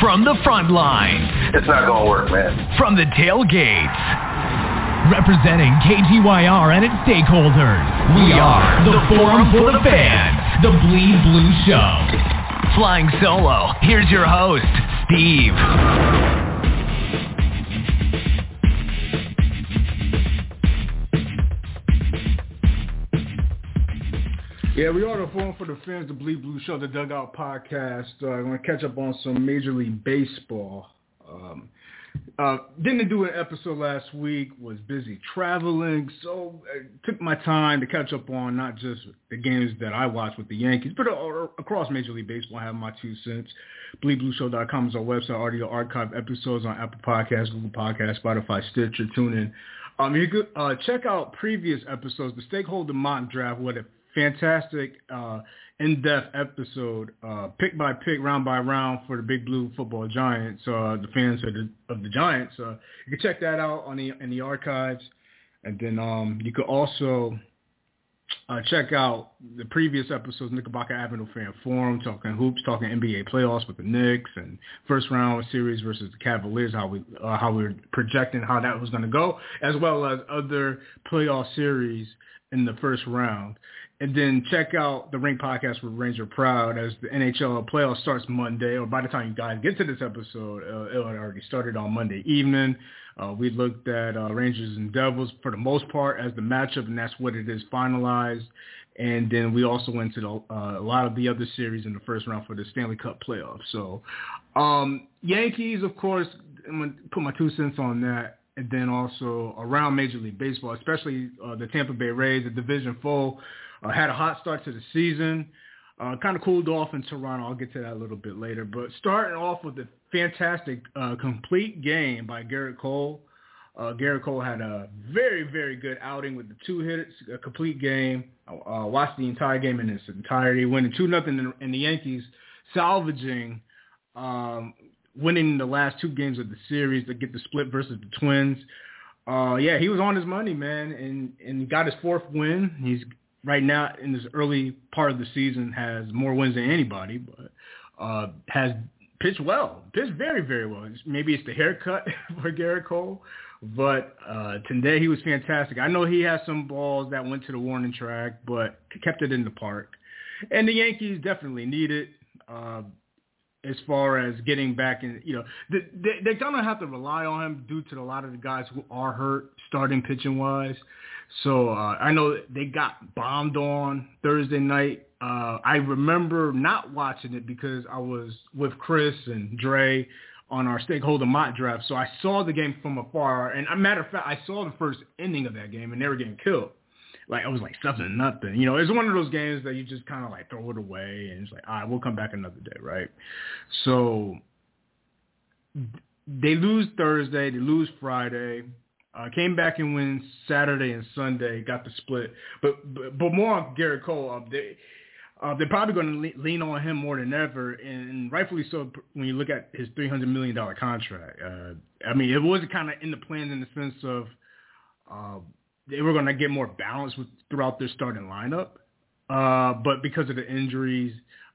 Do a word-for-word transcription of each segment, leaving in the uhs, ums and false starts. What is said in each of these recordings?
From the front lines. It's not going to work, man. From the tailgates. Representing K G Y R and its stakeholders. We, we are the, the Forum, Forum for the Fans. fans. The Bleed Blue Show. Flying solo, here's your host, Steve. Yeah, we are the Forum for the Fans, the Bleed Blue Show, the Dugout Podcast. Uh, I'm going to catch up on some Major League Baseball. Um, uh, didn't do an episode last week, was busy traveling, so I took my time to catch up on not just the games that I watched with the Yankees, but across Major League Baseball. I have my two cents. bleed blue show dot com is our website, audio archive episodes on Apple Podcasts, Google Podcasts, Spotify, Stitcher, TuneIn. Um, you could uh, check out previous episodes, the Stakeholder Mock Draft, what it Fantastic uh, in-depth episode, uh, pick by pick, round by round for the Big Blue Football Giants, uh, the fans of the, of the Giants. Uh, you can check that out on the in the archives, and then um, you could also uh, check out the previous episodes, Knickerbocker Avenue Fan Forum, talking hoops, talking N B A playoffs with the Knicks, and first round series versus the Cavaliers, how we uh, how we were projecting how that was going to go, as well as other playoff series in the first round. And then check out the Ring Podcast with Ranger Proud as the N H L playoff starts Monday, or by the time you guys get to this episode, uh, it already started on Monday evening. Uh, we looked at uh, Rangers and Devils for the most part as the matchup, and that's what it is finalized. And then we also went to the, uh, a lot of the other series in the first round for the Stanley Cup playoffs. So um, Yankees, of course, I'm going to put my two cents on that. And then also around Major League Baseball, especially uh, the Tampa Bay Rays, the Division Four. Uh, had a hot start to the season, uh, kind of cooled off in Toronto. I'll get to that a little bit later. But starting off with a fantastic uh, complete game by Gerrit Cole. Uh, Gerrit Cole had a very, very good outing with the two hits, a complete game. I uh, watched the entire game in its entirety, winning two nothing, and the Yankees salvaging, um, winning the last two games of the series to get the split versus the Twins. Uh, yeah, he was on his money, man, and, and got his fourth win. He's right now in this early part of the season has more wins than anybody, but uh, has pitched well, pitched very, very well. Maybe it's the haircut for Gerrit Cole, but uh, today he was fantastic. I know he had some balls that went to the warning track, but kept it in the park. And the Yankees definitely need it uh, as far as getting back in. You know, they, they, they're going to have to rely on him due to a lot of the guys who are hurt starting pitching-wise. So uh, I know they got bombed on Thursday night. Uh, I remember not watching it because I was with Chris and Dre on our Stakeholder Mock Draft. So I saw the game from afar. And a matter of fact, I saw the first inning of that game, and they were getting killed. Like, I was like, seven nothing. You know, it's one of those games that you just kind of like throw it away. And it's like, all right, we'll come back another day, right? So they lose Thursday. They lose Friday. Uh, came back and win Saturday and Sunday, got the split. But but, but more on Gerrit Cole. Uh, they, uh, they're probably going to le- lean on him more than ever, and, and rightfully so when you look at his three hundred million dollars contract. Uh, I mean, it was kind of in the plans in the sense of uh, they were going to get more balance with, throughout their starting lineup. Uh, but because of the injuries,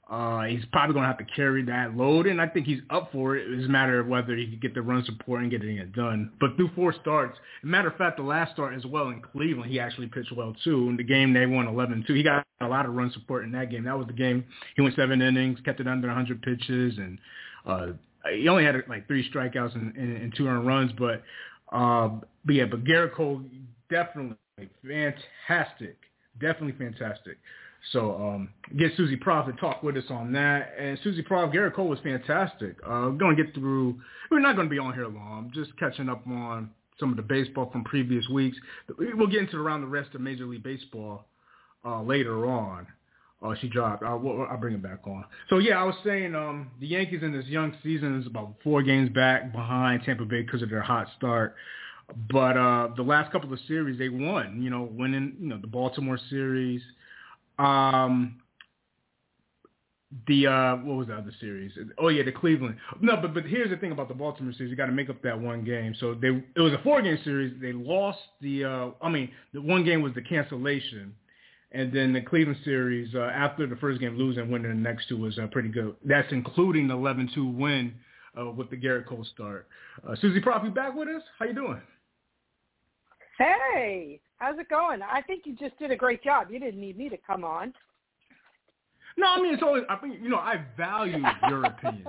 uh, he's probably going to have to carry that load, and I think he's up for it. It's a matter of whether he can get the run support and getting it done. But through four starts, as a matter of fact, the last start as well in Cleveland, he actually pitched well, too. In the game, they won eleven two. He got a lot of run support in that game. That was the game. He went seven innings, kept it under one hundred pitches, and uh, he only had like three strikeouts and, and, and two earned runs. But, uh, but yeah, but Gerrit Cole, definitely fantastic. Definitely fantastic. So um, get Susie Prof to talk with us on that. And Susie Prof, Gerrit Cole was fantastic. Uh, we're going to get through – we're not going to be on here long. I'm just catching up on some of the baseball from previous weeks. We'll get into around the rest of Major League Baseball uh, later on. Uh, she dropped. I'll, I'll bring it back on. So, yeah, I was saying um, the Yankees in this young season is about four games back behind Tampa Bay because of their hot start. But uh, the last couple of series, they won, you know, winning, you know, the Baltimore series – Um, the, uh, what was the other series? Oh, yeah, the Cleveland. No, but, but here's the thing about the Baltimore series. You got to make up that one game. So they, it was a four-game series. They lost the, uh, I mean, the one game was the cancellation. And then the Cleveland series, uh, after the first game losing, winning the next two was uh, pretty good. That's including the eleven two win uh, with the Gerrit Cole start. Uh, Susie Prof, you back with us? How you doing? Hey, how's it going? I think you just did a great job. You didn't need me to come on. No, I mean, it's always, I think, you know, I value your opinion.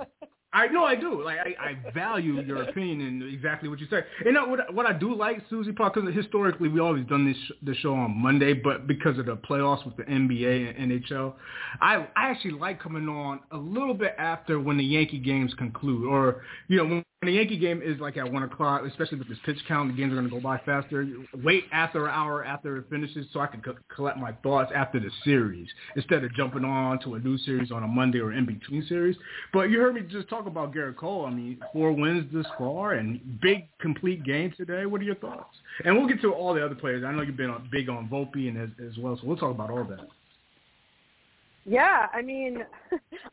I know I do. Like, I, I value your opinion and exactly what you said. And uh, what, what I do like, Susie, because historically we always done this this show on Monday, but because of the playoffs with the N B A and N H L, I, I actually like coming on a little bit after when the Yankee games conclude, or, you know, when the Yankee game is like at one o'clock, especially with this pitch count, the games are going to go by faster. Wait after an hour after it finishes so I can co- collect my thoughts after the series instead of jumping on to a new series on a Monday or in-between series. But you heard me just talk about Gerrit Cole. I mean, four wins this far and big complete game today. What are your thoughts? And we'll get to all the other players. I know you've been on, big on Volpe and as, as well, so we'll talk about all that. Yeah, I mean,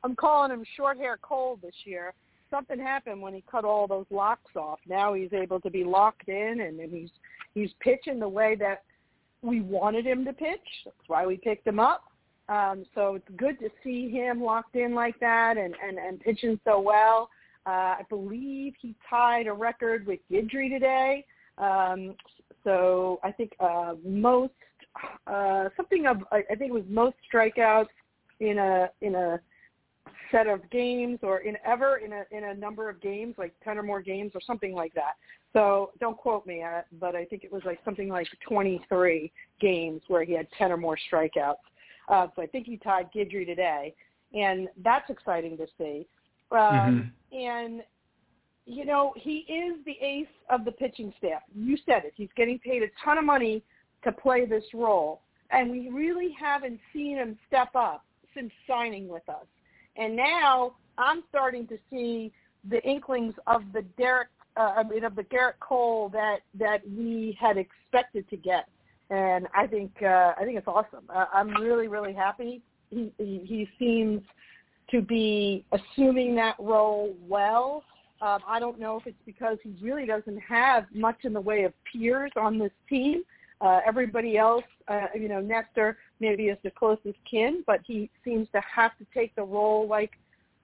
I'm calling him short hair Cole this year. Something happened when he cut all those locks off. Now he's able to be locked in, and, and he's he's pitching the way that we wanted him to pitch. That's why we picked him up. Um, so it's good to see him locked in like that and, and, and pitching so well. Uh, I believe he tied a record with Guidry today. Um, so I think uh, most uh, something of I think it was most strikeouts in a in a. set of games or in ever in a in a number of games, like ten or more games or something like that. So don't quote me, at, but I think it was like something like twenty-three games where he had ten or more strikeouts. Uh, so I think he tied Guidry today, and that's exciting to see. Um, mm-hmm. And, you know, he is the ace of the pitching staff. You said it. He's getting paid a ton of money to play this role, and we really haven't seen him step up since signing with us. And now I'm starting to see the inklings of the Derek, uh, I mean, of the Gerrit Cole that, that we had expected to get, and I think uh, I think it's awesome. Uh, I'm really really happy. He, he he seems to be assuming that role well. Um, I don't know if it's because he really doesn't have much in the way of peers on this team. Uh, everybody else, uh, you know, Nestor maybe is the closest kin, but he seems to have to take the role like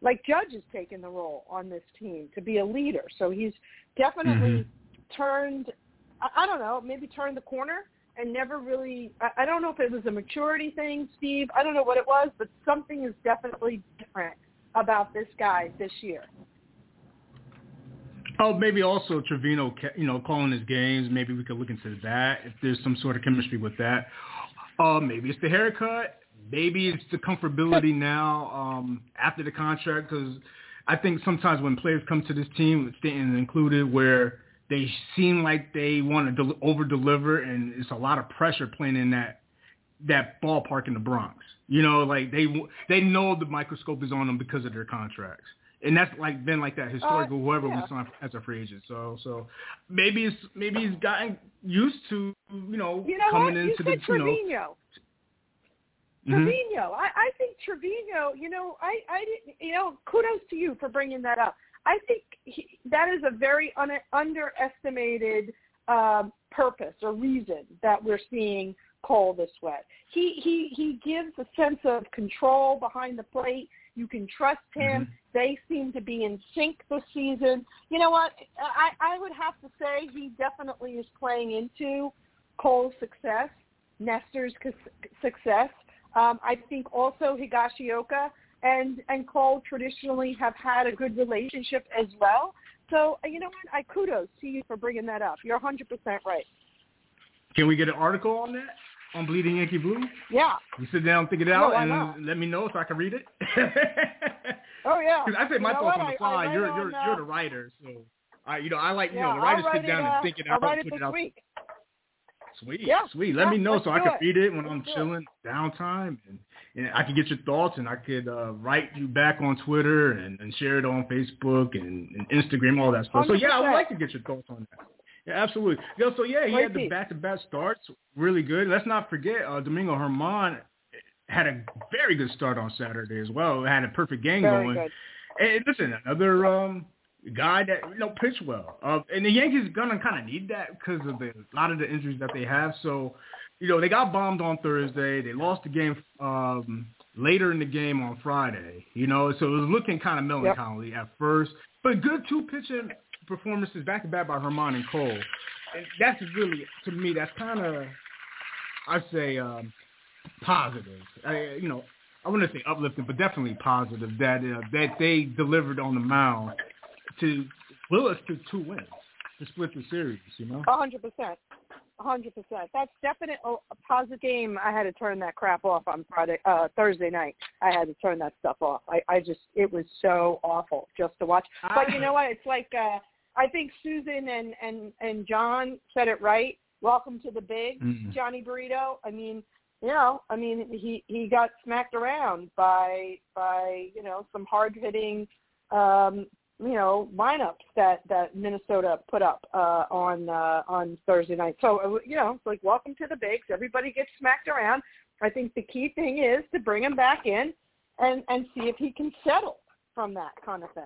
like Judge is taking the role on this team to be a leader. So he's definitely mm-hmm. turned, I, I don't know, maybe turned the corner and never really, I, I don't know if it was a maturity thing, Steve. I don't know what it was, but something is definitely different about this guy this year. Oh, maybe also Trevino, you know, calling his games. Maybe we could look into that if there's some sort of chemistry with that. Uh, maybe it's the haircut. Maybe it's the comfortability now um, after the contract, because I think sometimes when players come to this team, Stanton included, where they seem like they want to del- over-deliver, and it's a lot of pressure playing in that that ballpark in the Bronx. You know, like they they know the microscope is on them because of their contracts. And that's like been like that historical uh, whoever yeah. we signed as a free agent. So so maybe it's maybe he's gotten used to you know, you know coming what? into you the Trevino. You know, Trevino. Trevino. I, I think Trevino. You know I, I didn't. You know kudos to you for bringing that up. I think he, that is a very un, underestimated um, purpose or reason that we're seeing Cole this way. He he he gives a sense of control behind the plate. You can trust him. Mm-hmm. They seem to be in sync this season. You know what? I, I would have to say he definitely is playing into Cole's success, Nestor's success. Um, I think also Higashioka and, and Cole traditionally have had a good relationship as well. So, you know what? I kudos to you for bringing that up. You're one hundred percent right. Can we get an article on that? On Bleeding Yankee Blue? Yeah. You sit down, think it out, no, and not? Let me know so I can read it. Oh, yeah. Because I say my thoughts on the fly. I, I you're, you're, on, uh, you're the writer. So, I, you know, I like, you yeah, know, the writers sit down it, uh, and think it out. I'll write it this week. Sweet, yeah, sweet. Let yeah, me know so I can read it when let's I'm chilling, downtime, and, and I can get your thoughts, and I could uh, write you back on Twitter and, and share it on Facebook and, and Instagram, all that stuff. one hundred percent. So, yeah, I would like to get your thoughts on that. Yeah, absolutely. Yo, so, yeah, he had the back-to-back starts. Really good. Let's not forget, uh, Domingo Germán had a very good start on Saturday as well. Had a perfect game very going. Good. And listen, another um, guy that, you know, pitched well. Uh, and the Yankees are going to kind of need that because of the, a lot of the injuries that they have. So, you know, they got bombed on Thursday. They lost the game um, – later in the game on Friday, you know, so it was looking kind of melancholy yep. at first, but good two pitching performances back to back by Herman and Cole. And that's really, to me, that's kind of, I'd say, um, positive. I, you know, I wouldn't say uplifting, but definitely positive that uh, that they delivered on the mound to Willis to two wins to split the series. You know, a hundred percent, a hundred percent. That's definite a positive game. I had to turn that crap off on Friday, uh, Thursday night. I had to turn that stuff off. I, I just, it was so awful just to watch. But you know what? It's like uh, I think Susan and, and and John said it right. Welcome to the big, mm-hmm. Johnny Burrito. I mean. You know, I mean, he, he got smacked around by, by you know, some hard-hitting, um, you know, lineups that, that Minnesota put up uh, on uh, on Thursday night. So, you know, it's like, welcome to the bigs. Everybody gets smacked around. I think the key thing is to bring him back in and, and see if he can settle from that kind of thing.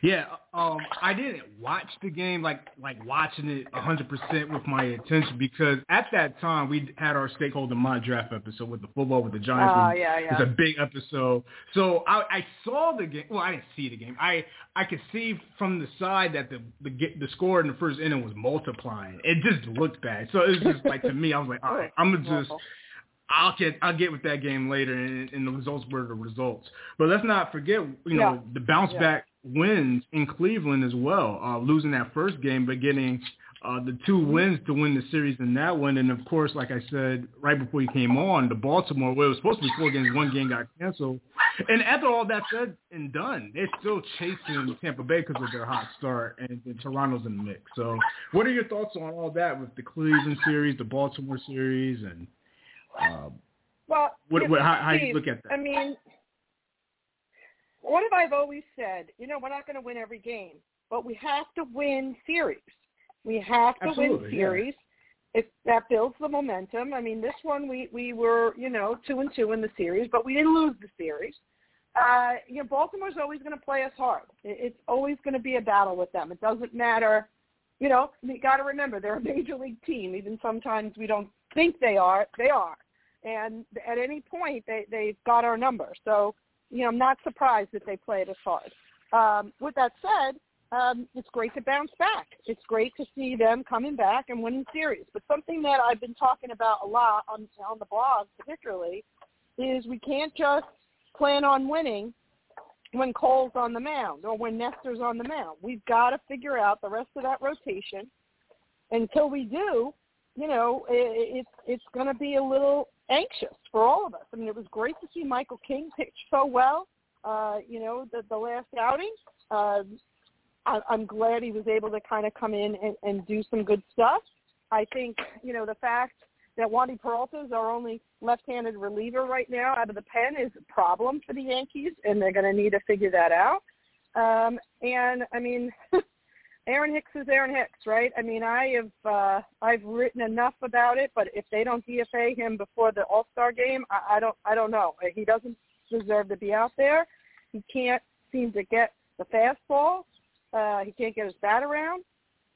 Yeah, um, I didn't watch the game, like like watching it one hundred percent with my attention, because at that time, we had our Stakeholder Mock Draft episode with the football, with the Giants. Oh, yeah, yeah. It's a big episode. So I, I saw the game. Well, I didn't see the game. I, I could see from the side that the, the the score in the first inning was multiplying. It just looked bad. So it was just like, to me, I was like, all right, I'm going to just – I'll get I'll get with that game later, and, and the results were the results. But let's not forget, you know, yeah. the bounce yeah. back wins in Cleveland as well. Uh, losing that first game, but getting uh, the two wins to win the series in that one. And of course, like I said right before you came on, the Baltimore, where it was supposed to be four games, one game got canceled. And after all that said and done, they're still chasing Tampa Bay because of their hot start, and, and Toronto's in the mix. So, what are your thoughts on all that with the Cleveland series, the Baltimore series, and Um, well, what, what, how, how do you look at that? I mean, what have I always said? You know, we're not going to win every game, but we have to win series. We have to Absolutely, win series. Yeah. It, that builds the momentum. I mean, this one we, we were, you know, two and two in the series, but we didn't lose the series. Uh, you know, Baltimore's always going to play us hard. It, it's always going to be a battle with them. It doesn't matter. You know, you got to remember, they're a major league team. Even sometimes we don't think they are. They are. And at any point, they, they've got our number. So, you know, I'm not surprised that they played us hard. Um, with that said, um, it's great to bounce back. It's great to see them coming back and winning series. But something that I've been talking about a lot on, on the blog particularly is we can't just plan on winning when Cole's on the mound or when Nestor's on the mound. We've got to figure out the rest of that rotation. Until we do, you know, it, it, it's going to be a little anxious for all of us. I mean, it was great to see Michael King pitch so well, uh, you know, the, the last outing. Uh, I, I'm glad he was able to kind of come in and, and do some good stuff. I think, you know, the fact that Wandy Peralta is our only left-handed reliever right now out of the pen is a problem for the Yankees, and they're going to need to figure that out. Um, and, I mean, Aaron Hicks is Aaron Hicks, right? I mean, I have uh, I've written enough about it, but if they don't D F A him before the All-Star game, I, I don't I don't know. He doesn't deserve to be out there. He can't seem to get the fastball. Uh, he can't get his bat around.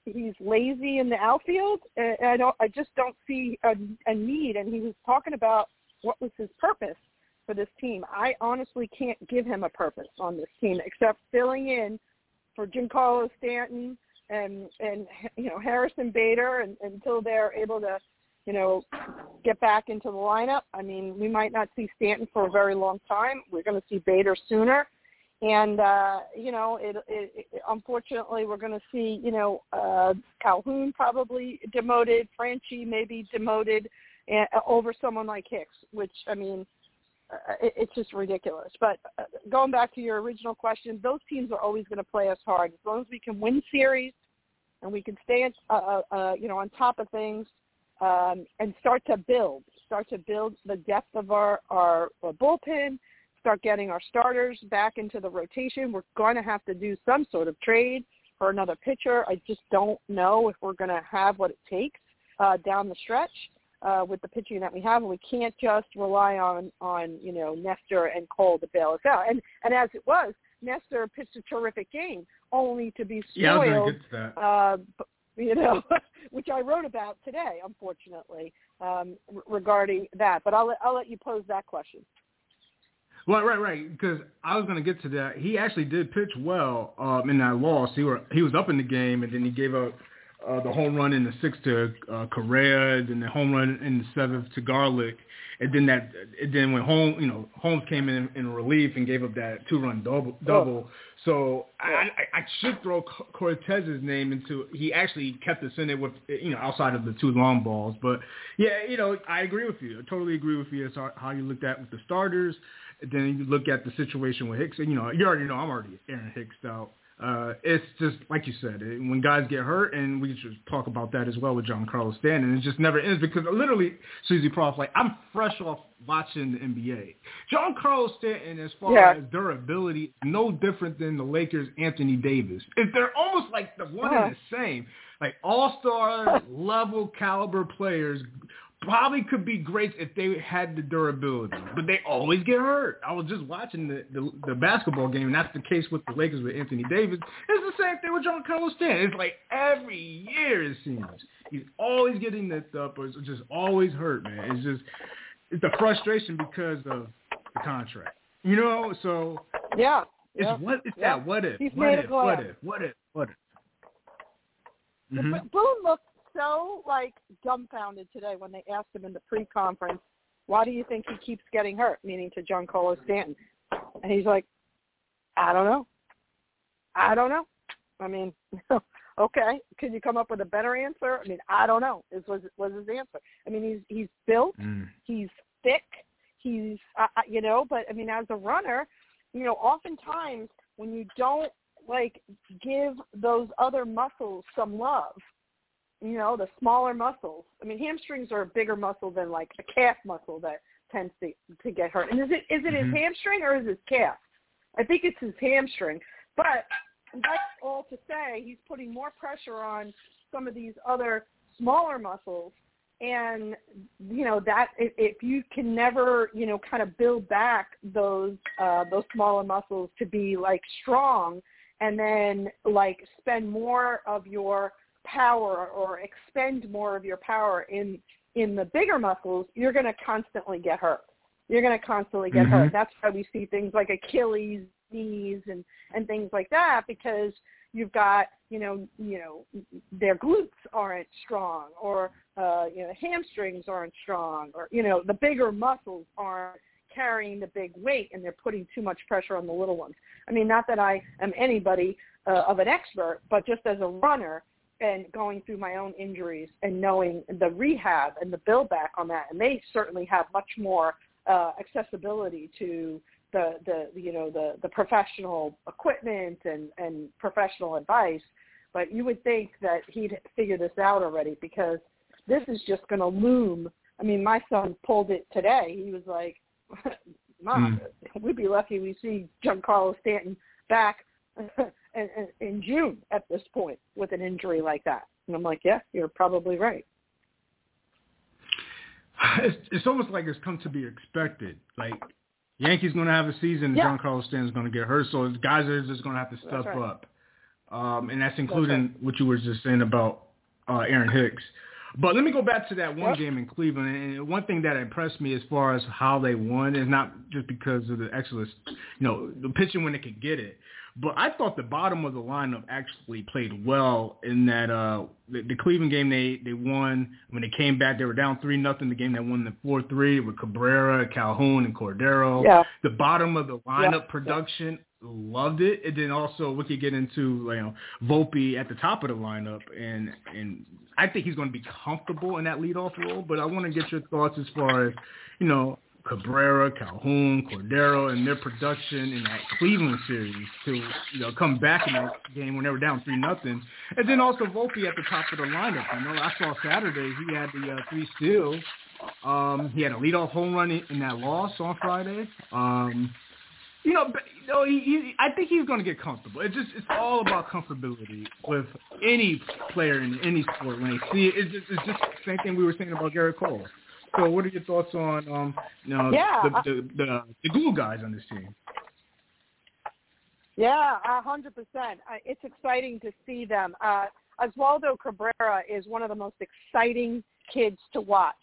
He's lazy in the outfield. And I don't I just don't see a, a need. And he was talking about what was his purpose for this team. I honestly can't give him a purpose on this team except filling in for Giancarlo Stanton and, and you know, Harrison Bader and, until they're able to, you know, get back into the lineup. I mean, we might not see Stanton for a very long time. We're going to see Bader sooner. And, uh, you know, it, it, it, unfortunately, we're going to see, you know, uh, Calhoun probably demoted, Franchi maybe demoted and, uh, over someone like Hicks, which, I mean, it's just ridiculous. But going back to your original question, those teams are always going to play us hard. As long as we can win series and we can stay uh, uh, you know, on top of things um, and start to build, start to build the depth of our, our, our bullpen, start getting our starters back into the rotation. We're going to have to do some sort of trade for another pitcher. I just don't know if we're going to have what it takes uh, down the stretch. Uh, with the pitching that we have, and we can't just rely on, on you know, Nestor and Cole to bail us out. And and as it was, Nestor pitched a terrific game, only to be spoiled yeah, I was gonna get to that. Uh, you know, which I wrote about today, unfortunately, um, r- regarding that. But I'll let, I'll let you pose that question. Well, right, right, because I was going to get to that. He actually did pitch well um, in that loss. He were he was up in the game, and then he gave up uh, the home run in the sixth to uh, Cabrera, and then the home run in the seventh to Garlic, and then that, and then when home, you know, Holmes came in in relief and gave up that two-run double. double. Oh. So I, I, I should throw Cortez's name into. He actually kept us in it with, you know, outside of the two long balls. But yeah, you know, I agree with you. I totally agree with you as how you looked at with the starters. Then you look at the situation with Hicks, and, you know, you already know I'm already Aaron Hicks out. Uh, it's just, like you said, it, when guys get hurt, and we should talk about that as well with Giancarlo Stanton, it just never ends because literally, Susie Prof, like, I'm fresh off watching the N B A. Giancarlo Stanton, as far yeah. as durability, is no different than the Lakers' Anthony Davis. If they're almost like the one yeah. and the same. Like, all-star level caliber players probably could be great if they had the durability, but they always get hurt. I was just watching the, the, the basketball game, and that's the case with the Lakers with Anthony Davis. It's the same thing with Giancarlo Stanton. It's like every year it seems. He's always getting nipped up or just always hurt, man. It's just it's the frustration because of the contract. You know, so yeah, it's yeah, what it's yeah. that what if what if, what if what if what if what if. Boone looked so, like, dumbfounded today when they asked him in the pre-conference, why do you think he keeps getting hurt, meaning to Giancarlo Stanton? And he's like, I don't know. I don't know. I mean, okay, can you come up with a better answer? I mean, I don't know is, was, was his answer. I mean, he's he's built, mm. he's thick, he's, uh, you know, but, I mean, as a runner, you know, oftentimes when you don't, like, give those other muscles some love, you know, the smaller muscles. I mean, hamstrings are a bigger muscle than, like, a calf muscle that tends to, to get hurt. And is it is it mm-hmm. his hamstring or is it his calf? I think it's his hamstring. But that's all to say he's putting more pressure on some of these other smaller muscles. And, you know, that if you can never, you know, kind of build back those uh, those smaller muscles to be, like, strong and then, like, spend more of your – power or expend more of your power in in the bigger muscles, you're going to constantly get hurt. You're going to constantly get mm-hmm. hurt. That's why we see things like Achilles, knees, and, and things like that because you've got, you know, you know, their glutes aren't strong or, uh, you know, hamstrings aren't strong or, you know, the bigger muscles aren't carrying the big weight and they're putting too much pressure on the little ones. I mean, not that I am anybody uh, of an expert, but just as a runner, and going through my own injuries and knowing the rehab and the build back on that. And they certainly have much more uh, accessibility to the, the, you know, the, the professional equipment and, and professional advice. But you would think that he'd figure this out already because this is just going to loom. I mean, my son pulled it today. He was like, Mom, mm. we'd be lucky we see Giancarlo Stanton back in, in, in June at this point with an injury like that. And I'm like, yeah, you're probably right. It's, it's almost like it's come to be expected. Like, Yankees going to have a season yeah. and Giancarlo Stanton's going to get hurt, so guys are just going to have to step right. up. Um, and that's including that's right. what you were just saying about uh, Aaron Hicks. But let me go back to that one yep. game in Cleveland. And one thing that impressed me as far as how they won is not just because of the excellent, you know, the pitching when they could get it. But I thought the bottom of the lineup actually played well in that uh, the, the Cleveland game they, they won. When they came back, they were down three nothing. The game that won the four three with Cabrera, Calhoun, and Cordero. Yeah. The bottom of the lineup yeah. production, yeah. loved it. And then also we could get into, you know, Volpe at the top of the lineup. And, and I think he's going to be comfortable in that leadoff role. But I want to get your thoughts as far as, you know, Cabrera, Calhoun, Cordero, and their production in that Cleveland series to, you know, come back in that game when they were down three nothing, and then also Volpe at the top of the lineup. You know, I saw Saturday he had the uh, three steals. Um, he had a leadoff home run in that loss on Friday. Um, you know, but, you know, he, he, I think he's going to get comfortable. It's just it's all about comfortability with any player in any sport. When they see it, it's just, it's just the same thing we were saying about Gerrit Cole. So what are your thoughts on um, you know, yeah, the, the, the, the Google guys on this team? Yeah, one hundred percent. It's exciting to see them. Uh, Oswaldo Cabrera is one of the most exciting kids to watch.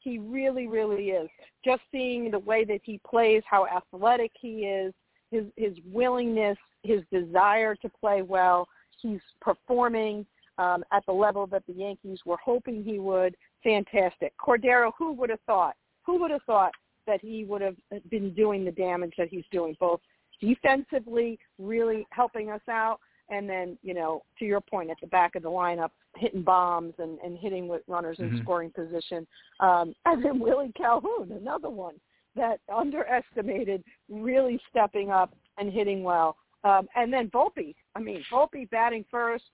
He really, really is. Just seeing the way that he plays, how athletic he is, his his willingness, his desire to play well. He's performing um, at the level that the Yankees were hoping he would. Fantastic. Cordero, who would have thought? Who would have thought that he would have been doing the damage that he's doing, both defensively, really helping us out, and then, you know, to your point, at the back of the lineup, hitting bombs and, and hitting with runners in mm-hmm. scoring position. Um, and then Willie Calhoun, another one that underestimated, really stepping up and hitting well. Um, and then Volpe. I mean, Volpe batting first.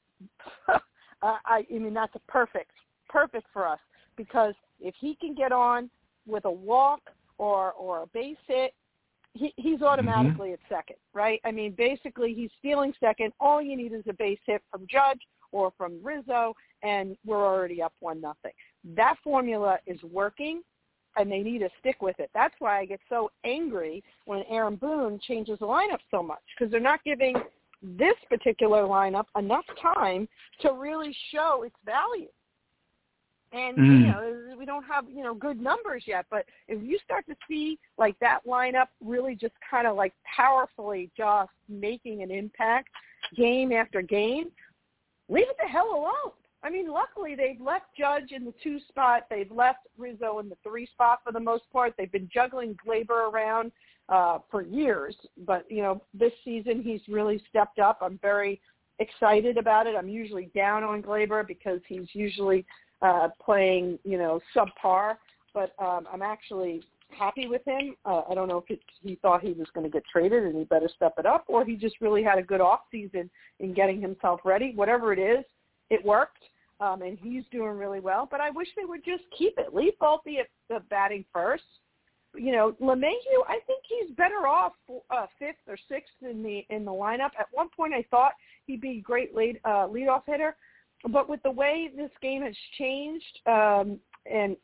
uh, I, I mean, that's a perfect, perfect for us, because if he can get on with a walk or, or a base hit, he, he's automatically mm-hmm. at second, right? I mean, basically he's stealing second. All you need is a base hit from Judge or from Rizzo, and we're already up one nothing. That formula is working, and they need to stick with it. That's why I get so angry when Aaron Boone changes the lineup so much, because they're not giving this particular lineup enough time to really show its value. And, mm. you know, we don't have, you know, good numbers yet, but if you start to see, like, that lineup really just kind of, like, powerfully just making an impact game after game, leave it the hell alone. I mean, luckily they've left Judge in the two spot. They've left Rizzo in the three spot for the most part. They've been juggling Glaber around uh, for years, but, you know, this season he's really stepped up. I'm very excited about it. I'm usually down on Glaber because he's usually – Uh, playing, you know, subpar, but um, I'm actually happy with him. Uh, I don't know if it, he thought he was going to get traded and he better step it up, or he just really had a good off season in getting himself ready. Whatever it is, it worked, um, and he's doing really well. But I wish they would just keep it. Leave Volpe at the batting first. You know, LeMahieu, I think he's better off uh, fifth or sixth in the in the lineup. At one point, I thought he'd be a great lead uh, leadoff hitter. But with the way this game has changed, um, and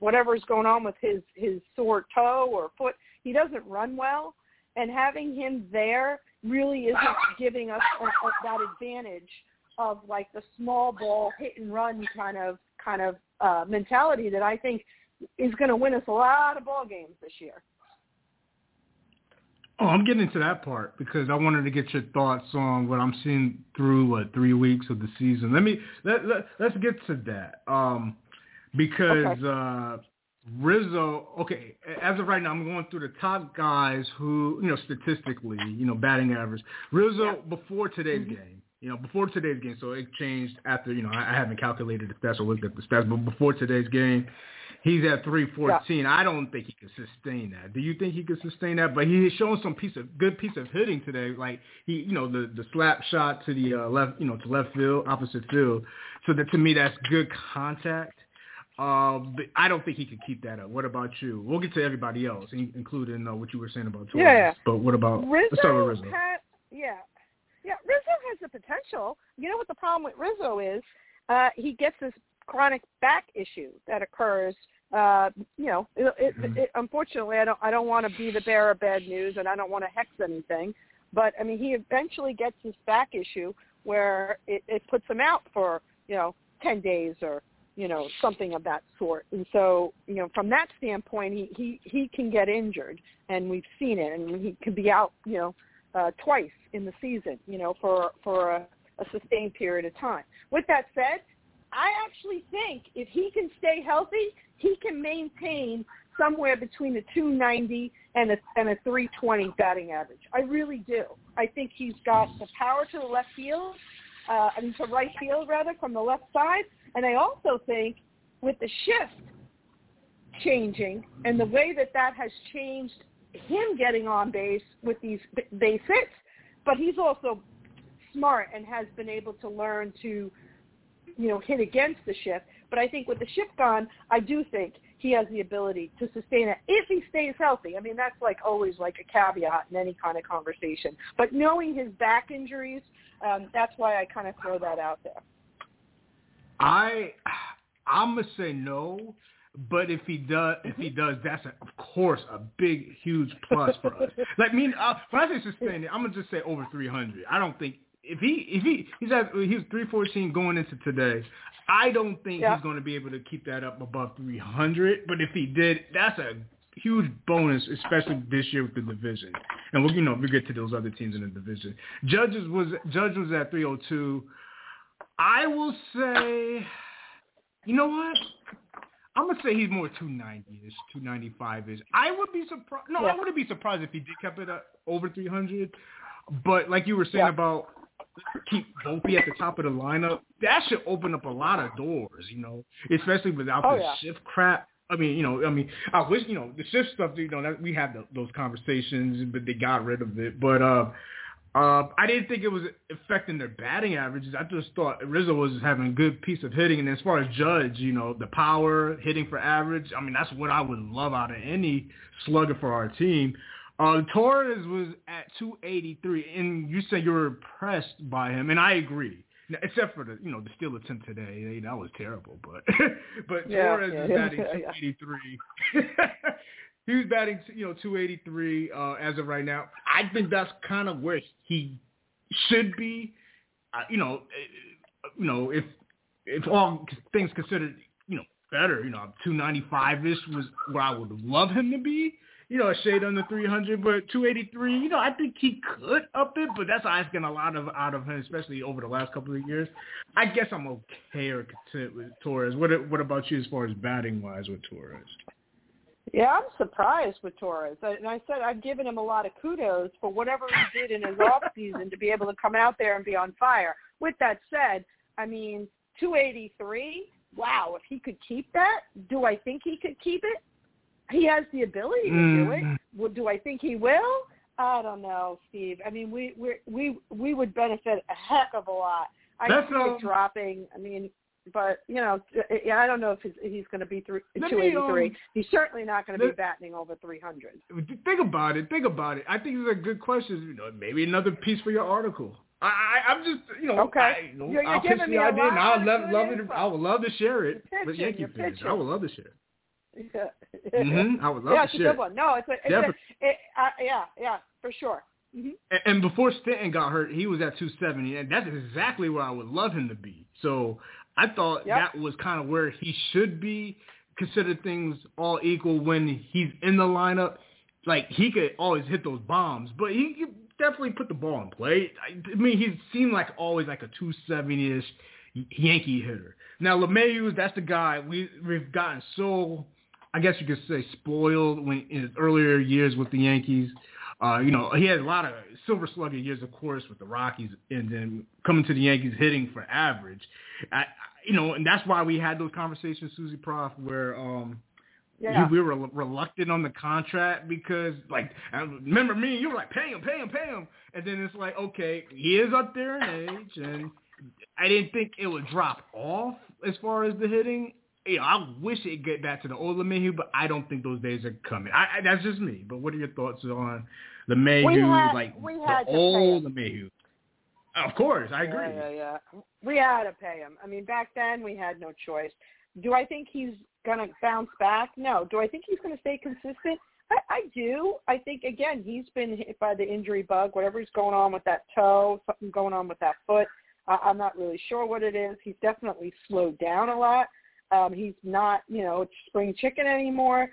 whatever's going on with his, his sore toe or foot, he doesn't run well. And having him there really isn't giving us a, a, that advantage of, like, the small ball hit and run kind of kind of uh, mentality that I think is going to win us a lot of ball games this year. Oh, I'm getting into that part because I wanted to get your thoughts on what I'm seeing through what three weeks of the season. Let me let, let let's get to that um, because okay. uh, Rizzo. Okay, as of right now, I'm going through the top guys who, you know, statistically, you know, batting average. Rizzo yeah. before today's mm-hmm. game, you know, before today's game. So it changed after, you know, I, I haven't calculated the stats or looked at the stats, but before today's game, he's at three fourteen. Yeah. I don't think he can sustain that. Do you think he can sustain that? But he's shown some piece of good piece of hitting today, like he, you know, the, the slap shot to the uh, left, you know, to left field, opposite field. So that to me, that's good contact. Uh, but I don't think he can keep that up. What about you? We'll get to everybody else, including uh, what you were saying about Torres. Yeah. But what about Rizzo? Let's start with Rizzo. Had, yeah, yeah. Rizzo has the potential. You know what the problem with Rizzo is? Uh, he gets this chronic back issue that occurs, uh, you know, it, it, it, unfortunately, I don't I don't want to be the bearer of bad news, and I don't want to hex anything, but, I mean, he eventually gets this back issue where it, it puts him out for, you know, ten days or, you know, something of that sort. And so, you know, from that standpoint, he, he, he can get injured, and we've seen it, and he can be out, you know, uh, twice in the season, you know, for, for a, a sustained period of time. With that said, I actually think if he can stay healthy, he can maintain somewhere between a two ninety and a, and a three twenty batting average. I really do. I think he's got the power to the left field, uh, I mean to right field rather, from the left side. And I also think with the shift changing and the way that that has changed him getting on base with these base hits, but he's also smart and has been able to learn to, you know, hit against the shift. But I think with the shift gone, I do think he has the ability to sustain it if he stays healthy. I mean, that's like always like a caveat in any kind of conversation. But knowing his back injuries, um, that's why I kind of throw that out there. I, I'm gonna say no, but if he does, if he does, that's a, of course a big, huge plus for us. Like, I mean, uh, when I say sustain it, I'm gonna just say over three hundred. I don't think if he if he he's at he was three fourteen going into today. I don't think yeah. he's going to be able to keep that up above three hundred. But if he did, that's a huge bonus, especially this year with the division. And we'll, you know, we get to those other teams in the division. Judge was Judge was at three oh two. I will say, you know what? I'm going to say he's more two ninety-ish, two ninety-five-ish. I would be surprised. No, yeah. I wouldn't be surprised if he did keep it up over three hundred. But like you were saying yeah. about keep Volpe at the top of the lineup, that should open up a lot of doors, you know, especially without oh, the yeah. shift crap. I mean, you know, I mean, I wish, you know, the shift stuff, you know, that we had the, those conversations, but they got rid of it. But uh, uh, I didn't think it was affecting their batting averages. I just thought Rizzo was having a good piece of hitting. And as far as Judge, you know, the power, hitting for average, I mean, that's what I would love out of any slugger for our team. Uh, Torres was at two eighty-three, and you said you were impressed by him, and I agree. Now, except for the, you know, the steal attempt today, they, that was terrible. But but yeah, Torres yeah, is batting two eighty-three. He was batting, you know, two eighty-three uh, as of right now. I think that's kind of where he should be. Uh, you know, uh, you know, if if all things considered, you know, better. You know, two ninety-five-ish was where I would love him to be. You know, a shade under three hundred, but two eighty-three, you know, I think he could up it, but that's asking a lot of out of him, especially over the last couple of years. I guess I'm okay or content with Torres. What What about you as far as batting-wise with Torres? Yeah, I'm surprised with Torres. And I said I've given him a lot of kudos for whatever he did in his offseason to be able to come out there and be on fire. With that said, I mean, two eighty-three, wow, if he could keep that, do I think he could keep it? He has the ability to do it. Do I think he will? I don't know, Steve. I mean, we we we we would benefit a heck of a lot. I That's see all. It dropping. I mean, but you know, I don't know if he's, he's going to be through two eighty-three. Um, he's certainly not going to be batting over three hundred. Think about it. Think about it. I think these are good questions. You know, maybe another piece for your article. I, I, I'm just, you know, okay. I, you know, you're, you're I'll pitch the idea, and I'll love, love it. I would love to share it. With Yankee fans, I would love to share it. Yeah. Mm-hmm. I would love yeah, to share. Yeah, it's a good one. No, it's a, it's a it, uh, yeah, yeah, for sure. Mm-hmm. And, and before Stanton got hurt, he was at two seventy, and that's exactly where I would love him to be. So I thought yep. that was kind of where he should be. Consider things all equal when he's in the lineup. Like he could always hit those bombs, but he could definitely put the ball in play. I, I mean, he seemed like always like a two seventy-ish Yankee hitter. Now LeMahieu, that's the guy we we've gotten so. I guess you could say spoiled when in his earlier years with the Yankees. Uh, you know, he had a lot of silver slugger years, of course, with the Rockies, and then coming to the Yankees hitting for average. I, I, you know, and that's why we had those conversations, Susie Prof, where um, yeah. we, we were reluctant on the contract because, like, I remember me and you were like, pay him, pay him, pay him. And then it's like, okay, he is up there in age, and I didn't think it would drop off as far as the hitting. You know, I wish it'd get back to the old LeMahieu, but I don't think those days are coming. I, I, that's just me. But what are your thoughts on LeMahieu, like the old LeMahieu? Of course, I agree. Yeah, yeah, yeah. We had to pay him. I mean, back then we had no choice. Do I think he's going to bounce back? No. Do I think he's going to stay consistent? I, I do. I think, again, he's been hit by the injury bug, whatever's going on with that toe, something going on with that foot. Uh, I'm not really sure what it is. He's definitely slowed down a lot. Um, he's not, you know, spring chicken anymore.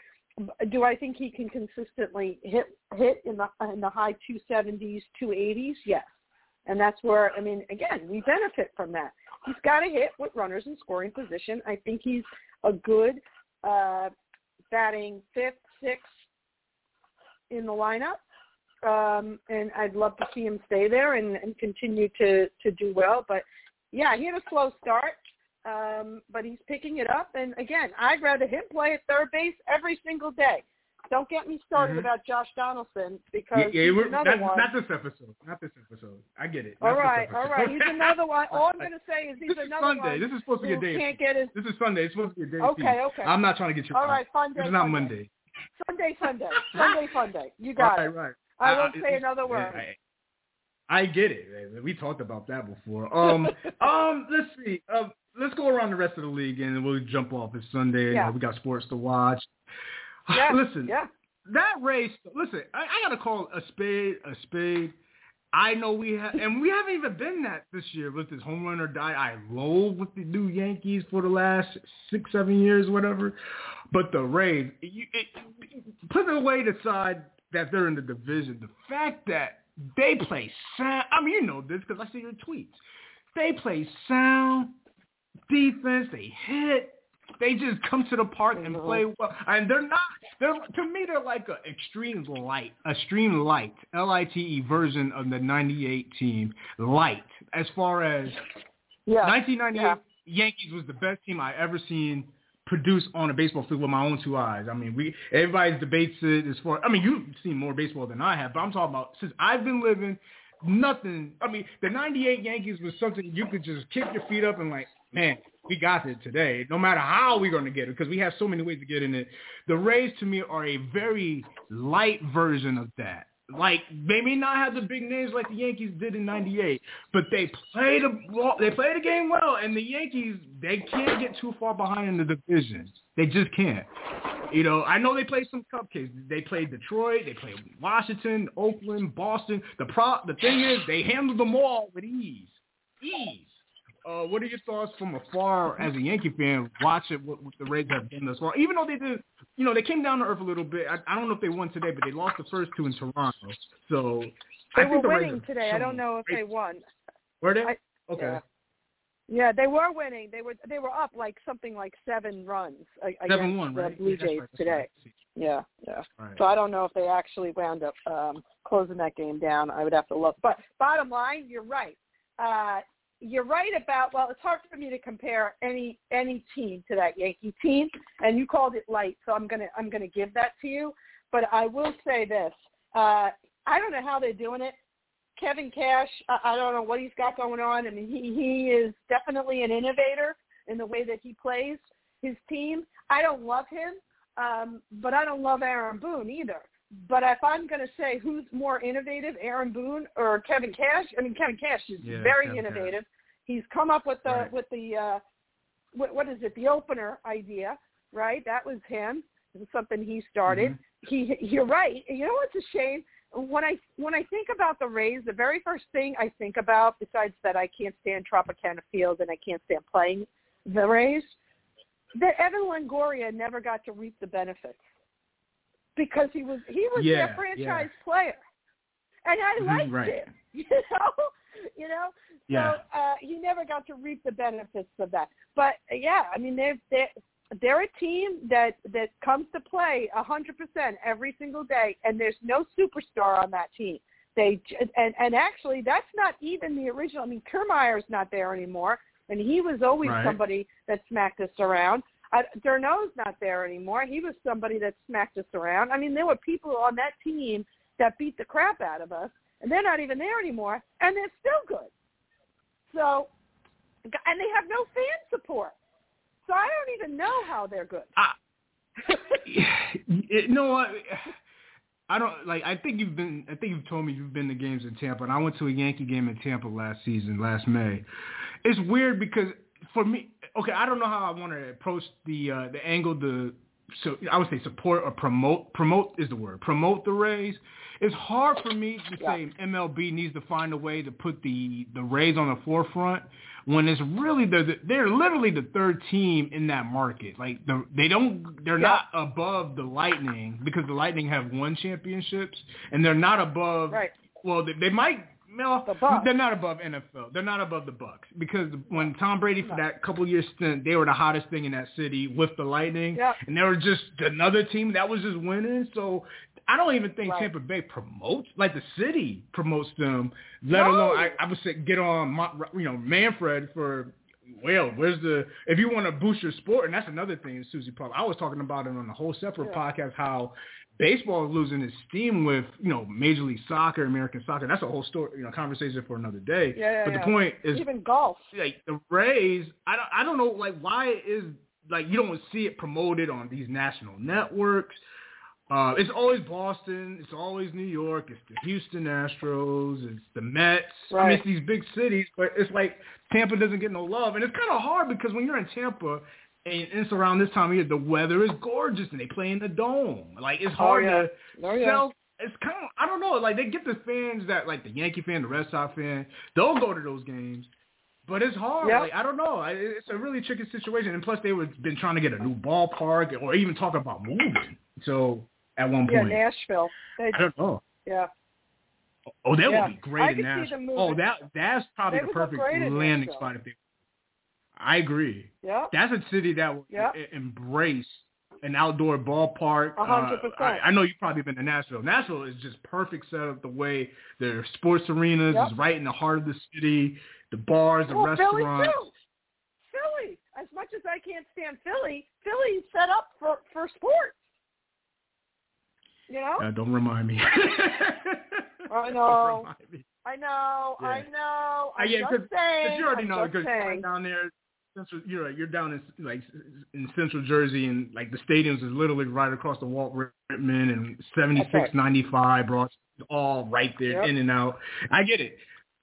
Do I think he can consistently hit hit in the in the high two seventies, two eighties? Yes. And that's where, I mean, again, we benefit from that. He's got to hit with runners in scoring position. I think he's a good uh, batting fifth, sixth in the lineup. Um, and I'd love to see him stay there and, and continue to, to do well. But, yeah, he had a slow start. Um, but he's picking it up, and again, I'd rather him play at third base every single day. Don't get me started mm-hmm. about Josh Donaldson because yeah, yeah, he's another not, one. Not this episode. Not this episode. I get it. All not right, all right. He's another one. All I'm gonna say is he's this another is Sunday. One. This is supposed to be a day. Can't get his... This is Sunday. It's supposed to be a day. Okay, okay. I'm not trying to get you. All right, fun day. It's not Monday. Sunday, Sunday, Sunday, Sunday. You got all right, it. Right. I uh, won't uh, say another word. Yeah, I, I get it. We talked about that before. Um, um. Let's see. Um. Let's go around the rest of the league, and we'll jump off. It's Sunday. Yeah. You know, we got sports to watch. Yeah. Listen, yeah. that race – listen, I, I got to call a spade a spade. I know we have, and we haven't even been that this year with this home run or die. I loathe with the new Yankees for the last six, seven years, whatever. But the Rays, you, it, put away the side that they're in the division. The fact that they play sound, I mean, you know this because I see your tweets. They play sound defense. They hit. They just come to the park and play well. And they're not, they're, to me, they're like an extreme light, extreme light, L I T E version of the ninety-eight team light. As far as yeah. nineteen ninety-eight, yeah. Yankees was the best team I ever seen produce on a baseball field with my own two eyes. I mean, we everybody debates it as far, I mean, you've seen more baseball than I have, but I'm talking about since I've been living, nothing. I mean, the ninety-eight Yankees was something you could just kick your feet up and like, man, we got it today. No matter how we're going to get it, because we have so many ways to get in it. The Rays, to me, are a very light version of that. Like, they may not have the big names like the Yankees did in ninety-eight, but they play the they play the game well, and the Yankees, they can't get too far behind in the division. They just can't. You know, I know they played some cupcakes. They played Detroit. They played Washington, Oakland, Boston. The pro, the thing is, they handled them all with ease. Ease. Uh, what are your thoughts from afar as a Yankee fan? Watch it, what, what the Rays have been thus far. Even though they did, you know, they came down to earth a little bit. I, I don't know if they won today, but they lost the first two in Toronto. So they I were think the winning Rays today. I don't know if they won. Were they? I, okay. Yeah. yeah, they were winning. They were they were up like something like seven runs seven one, right? the Blue yeah, Jays right, today. Right. Yeah, yeah. Right. So I don't know if they actually wound up um, closing that game down. I would have to look. But bottom line, you're right. Uh, You're right about, well, it's hard for me to compare any any team to that Yankee team, and you called it light, so I'm gonna I'm gonna give that to you. But I will say this: uh, I don't know how they're doing it. Kevin Cash, I, I don't know what he's got going on. I mean, he he is definitely an innovator in the way that he plays his team. I don't love him, um, but I don't love Aaron Boone either. But if I'm going to say who's more innovative, Aaron Boone or Kevin Cash, I mean, Kevin Cash is yeah, very Kevin innovative. Cash. He's come up with the right. with the uh, what, what is it, the opener idea, right? That was him. It was something he started. Mm-hmm. He, you're right. You know what's a shame? When I when I think about the Rays, the very first thing I think about, besides that I can't stand Tropicana Field and I can't stand playing the Rays, that Evan Longoria never got to reap the benefits. Because he was he was yeah, their franchise yeah. player, and I liked right. him, you know, you know. Yeah. So uh, he never got to reap the benefits of that. But yeah, I mean they're they're, they're a team that, that comes to play a hundred percent every single day, and there's no superstar on that team. They and and actually that's not even the original. I mean Kiermaier's not there anymore, and he was always right. somebody that smacked us around. Uh, D'Arnaud's not there anymore. He was somebody that smacked us around. I mean, there were people on that team that beat the crap out of us, and they're not even there anymore, and they're still good. So, and they have no fan support. So I don't even know how they're good. Uh, you know what? I don't like. I think you've been. I think you've told me you've been to games in Tampa, and I went to a Yankee game in Tampa last season, last May. It's weird because for me. Okay, I don't know how I want to approach the uh, the angle to so I would say support or promote promote is the word promote the Rays. It's hard for me to yeah. say M L B needs to find a way to put the, the Rays on the forefront when it's really the they're literally the third team in that market. Like the, they don't they're yeah. not above the Lightning because the Lightning have won championships and they're not above right. well they, they might. No, the they're not above N F L. They're not above the Bucks because when Tom Brady for that couple years stint, they were the hottest thing in that city with the Lightning, yep. and they were just another team that was just winning. So I don't even think right. Tampa Bay promotes like the city promotes them. Let no. alone I, I would say get on, you know, Manfred for. Well, where's the – if you want to boost your sport, and that's another thing, Susie Prof. I was talking about it on a whole separate yeah. podcast, how baseball is losing its steam with, you know, Major League Soccer, American soccer. That's a whole story, you know, conversation for another day. Yeah, yeah, but yeah. the point is – even golf. Like, the Rays, I don't, I don't know, like, why is – like, you don't see it promoted on these national networks. Uh, it's always Boston. It's always New York. It's the Houston Astros. It's the Mets. Right. I mean, it's these big cities, but it's like Tampa doesn't get no love. And it's kind of hard because when you're in Tampa and it's around this time of year, the weather is gorgeous and they play in the dome. Like, it's hard oh, yeah. to oh, yeah. sell it's kind of, I don't know, like they get the fans that, like the Yankee fan, the Red Sox fan, they'll go to those games. But it's hard. Yep. Like, I don't know. It's a really tricky situation. And plus, they would been trying to get a new ballpark or even talk about moving. So at one point, yeah, Nashville. They, I don't know. Yeah. Oh, that yeah. would be great I in Nashville. Oh, that that's probably they the perfect landing spot. If they, I agree. Yeah. That's a city that would yep. embrace an outdoor ballpark. one hundred percent. Uh, I, I know you've probably been to Nashville. Nashville is just perfect set up the way their sports arenas yep. is right in the heart of the city. The bars, the well, restaurants. Philly, Philly, as much as I can't stand Philly, Philly's set up for, for sports. You know? Uh, don't remind me. I know. Me. I know. Yeah. I know. I'm uh, yeah, just saying. Because you already I'm know because you're down there. Central, you're you're down in like in Central Jersey, and like the stadiums is literally right across the Walt Whitman and seventy-six ninety-five, bro. All right there, yep. in and out. I get it.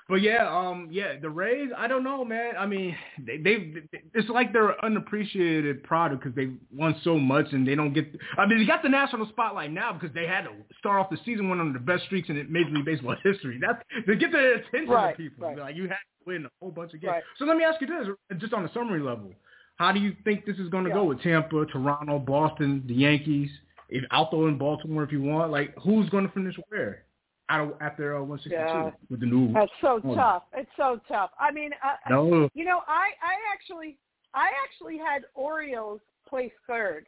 But yeah, um, yeah, the Rays. I don't know, man. I mean, they, they, they it's like they're an unappreciated product because they won so much and they don't get. I mean, they got the national spotlight now because they had to start off the season one of the best streaks in Major League Baseball history. That's to get the attention right, of people. Right. Like you had to win a whole bunch of games. Right. So let me ask you this, just on a summary level, how do you think this is going to yeah. go with Tampa, Toronto, Boston, the Yankees, if out there in Baltimore if you want? Like, who's going to finish where? Out after uh, one sixty-two yeah. with the new. That's so oh. tough. It's so tough. I mean, uh, no. you know, I, I actually I actually had Orioles place third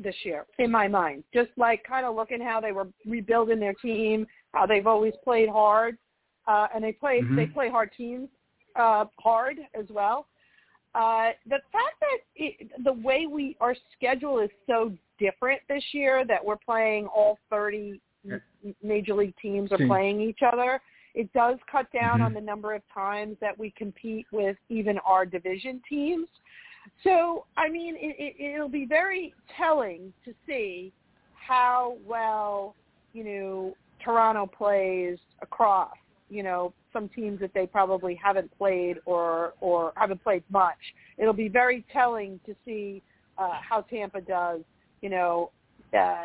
this year in my mind, just like kind of looking how they were rebuilding their team, how they've always played hard, uh, and they play mm-hmm. they play hard teams uh, hard as well. Uh, the fact that it, the way we our schedule is so different this year that we're playing all thirty. Major league teams are playing each other. It does cut down mm-hmm. on the number of times that we compete with even our division teams. So, I mean, it, it, it'll be very telling to see how well, you know, Toronto plays across, you know, some teams that they probably haven't played or, or haven't played much. It'll be very telling to see uh, how Tampa does, you know, Uh,